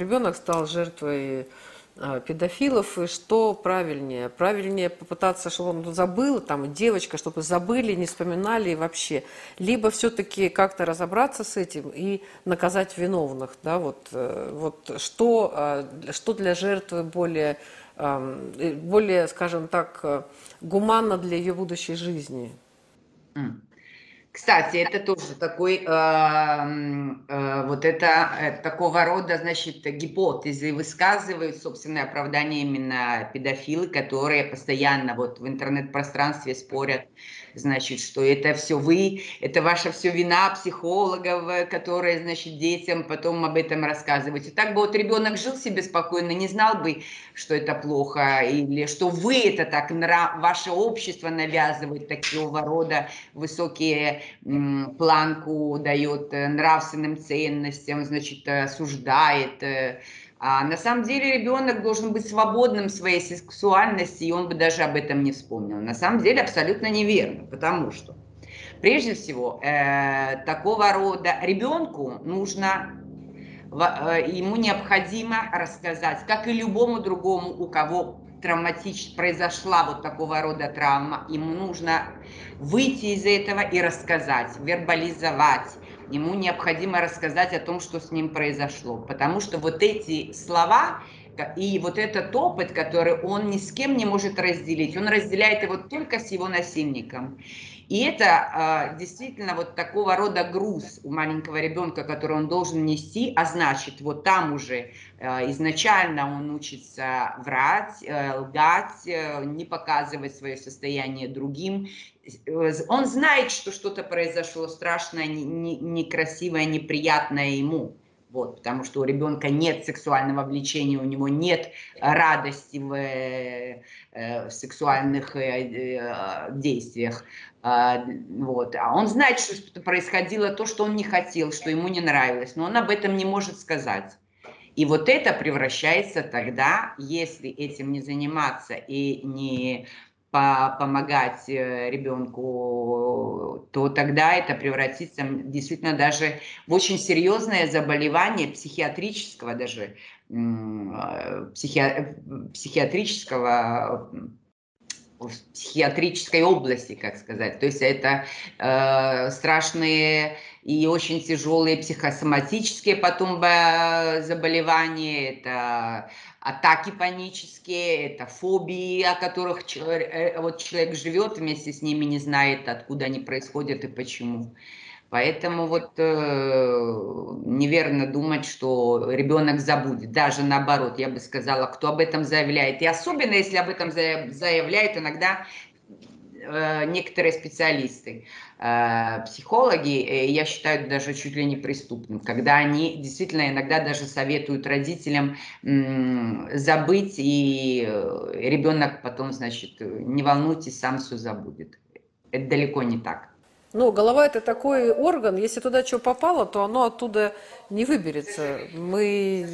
ребенок стал жертвой педофилов, и что правильнее? Правильнее попытаться, чтобы он забыл, там, девочка, чтобы забыли, не вспоминали вообще. Либо все-таки как-то разобраться с этим и наказать виновных. Да? Вот что для жертвы более, скажем так, гуманно для ее будущей жизни? Кстати, это тоже такой, такого рода, значит, гипотезы высказывают, собственно, оправдание именно педофилы, которые постоянно вот в интернет-пространстве спорят, значит, что это все вы, это ваша все вина психологов, которые, значит, детям потом об этом рассказывают. И так бы вот ребенок жил себе спокойно, не знал бы, что это плохо, или что вы это так, ваше общество навязывает такого рода высокие планку дает нравственным ценностям, значит, осуждает. А на самом деле ребенок должен быть свободным в своей сексуальности, и он бы даже об этом не вспомнил. На самом деле абсолютно неверно, потому что, прежде всего, такого рода ребенку нужно, ему необходимо рассказать, как и любому другому, у кого произошла вот такого рода травма, ему нужно выйти из этого и рассказать, вербализовать. Ему необходимо рассказать о том, что с ним произошло, потому что вот эти слова и вот этот опыт, который он ни с кем не может разделить, он разделяет его только с его насильником. И это действительно вот такого рода груз у маленького ребенка, который он должен нести, а значит, вот там уже изначально он учится врать, лгать, не показывать свое состояние другим. Он знает, что что-то произошло страшное, некрасивое, неприятное ему. Вот, потому что у ребенка нет сексуального влечения, у него нет радости в сексуальных действиях. Вот. А он знает, что происходило то, что он не хотел, что ему не нравилось, но он об этом не может сказать. И вот это превращается тогда, если этим не заниматься и не помогать ребенку, то тогда это превратится действительно даже в очень серьезное заболевание психиатрического даже, в психиатрической области, как сказать. То есть это страшные и очень тяжелые психосоматические потом заболевания, это атаки панические, это фобии, о которых человек живет вместе с ними, не знает, откуда они происходят и почему. Поэтому вот неверно думать, что ребенок забудет. Даже наоборот, я бы сказала, кто об этом заявляет. И особенно, если об этом заявляют иногда некоторые специалисты, психологи, я считаю, даже чуть ли не преступным, когда они действительно иногда даже советуют родителям забыть, и ребенок потом, значит, не волнуйтесь, сам все забудет. Это далеко не так. Ну, голова – это такой орган, если туда что попало, то оно оттуда не выберется. Мы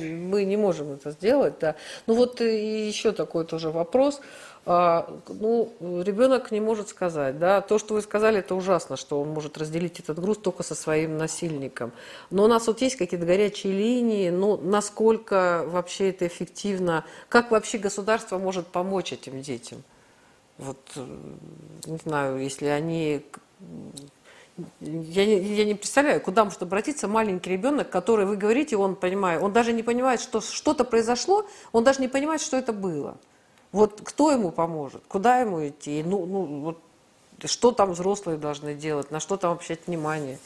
не можем это сделать, да. Ну, вот и еще такой тоже вопрос. Ну, ребенок не может сказать, да. То, что вы сказали, это ужасно, что он может разделить этот груз только со своим насильником. Но у нас вот есть какие-то горячие линии, ну, насколько вообще это эффективно, как вообще государство может помочь этим детям? Вот, не знаю, если они... Я не представляю, куда может обратиться маленький ребенок, который, вы говорите, он даже не понимает, что что-то произошло, он даже не понимает, что это было. Вот кто ему поможет, куда ему идти, вот, что там взрослые должны делать, на что там обращать внимание.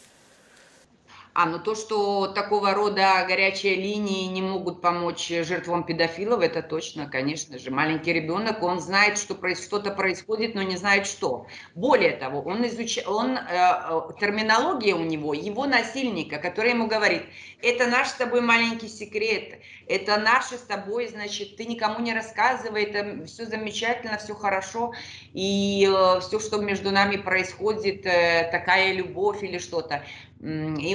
То, что такого рода горячие линии не могут помочь жертвам педофилов, это точно, конечно же. Маленький ребенок, он знает, что что-то происходит, но не знает, что. Более того, он терминология у него, его насильника, который ему говорит, это наш с тобой маленький секрет, это наши с тобой, значит, ты никому не рассказывай, это все замечательно, все хорошо, и все, что между нами происходит, такая любовь или что-то. И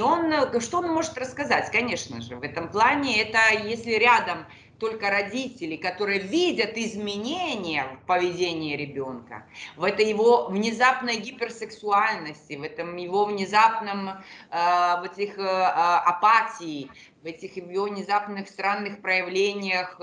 что он может рассказать, конечно же, в этом плане, это если рядом только родители, которые видят изменения в поведении ребенка, в этой его внезапной гиперсексуальности, в этом его внезапном, в этих апатии, в этих его внезапных странных проявлениях,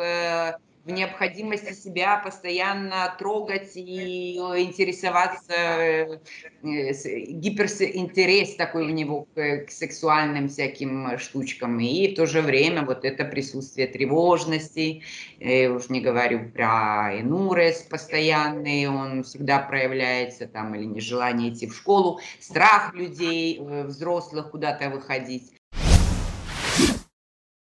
в необходимости себя постоянно трогать и интересоваться, гиперинтерес такой у него к сексуальным всяким штучкам. И в то же время вот это присутствие тревожности, я уж не говорю про энурез постоянный, он всегда проявляется там, или нежелание идти в школу, страх людей, взрослых куда-то выходить.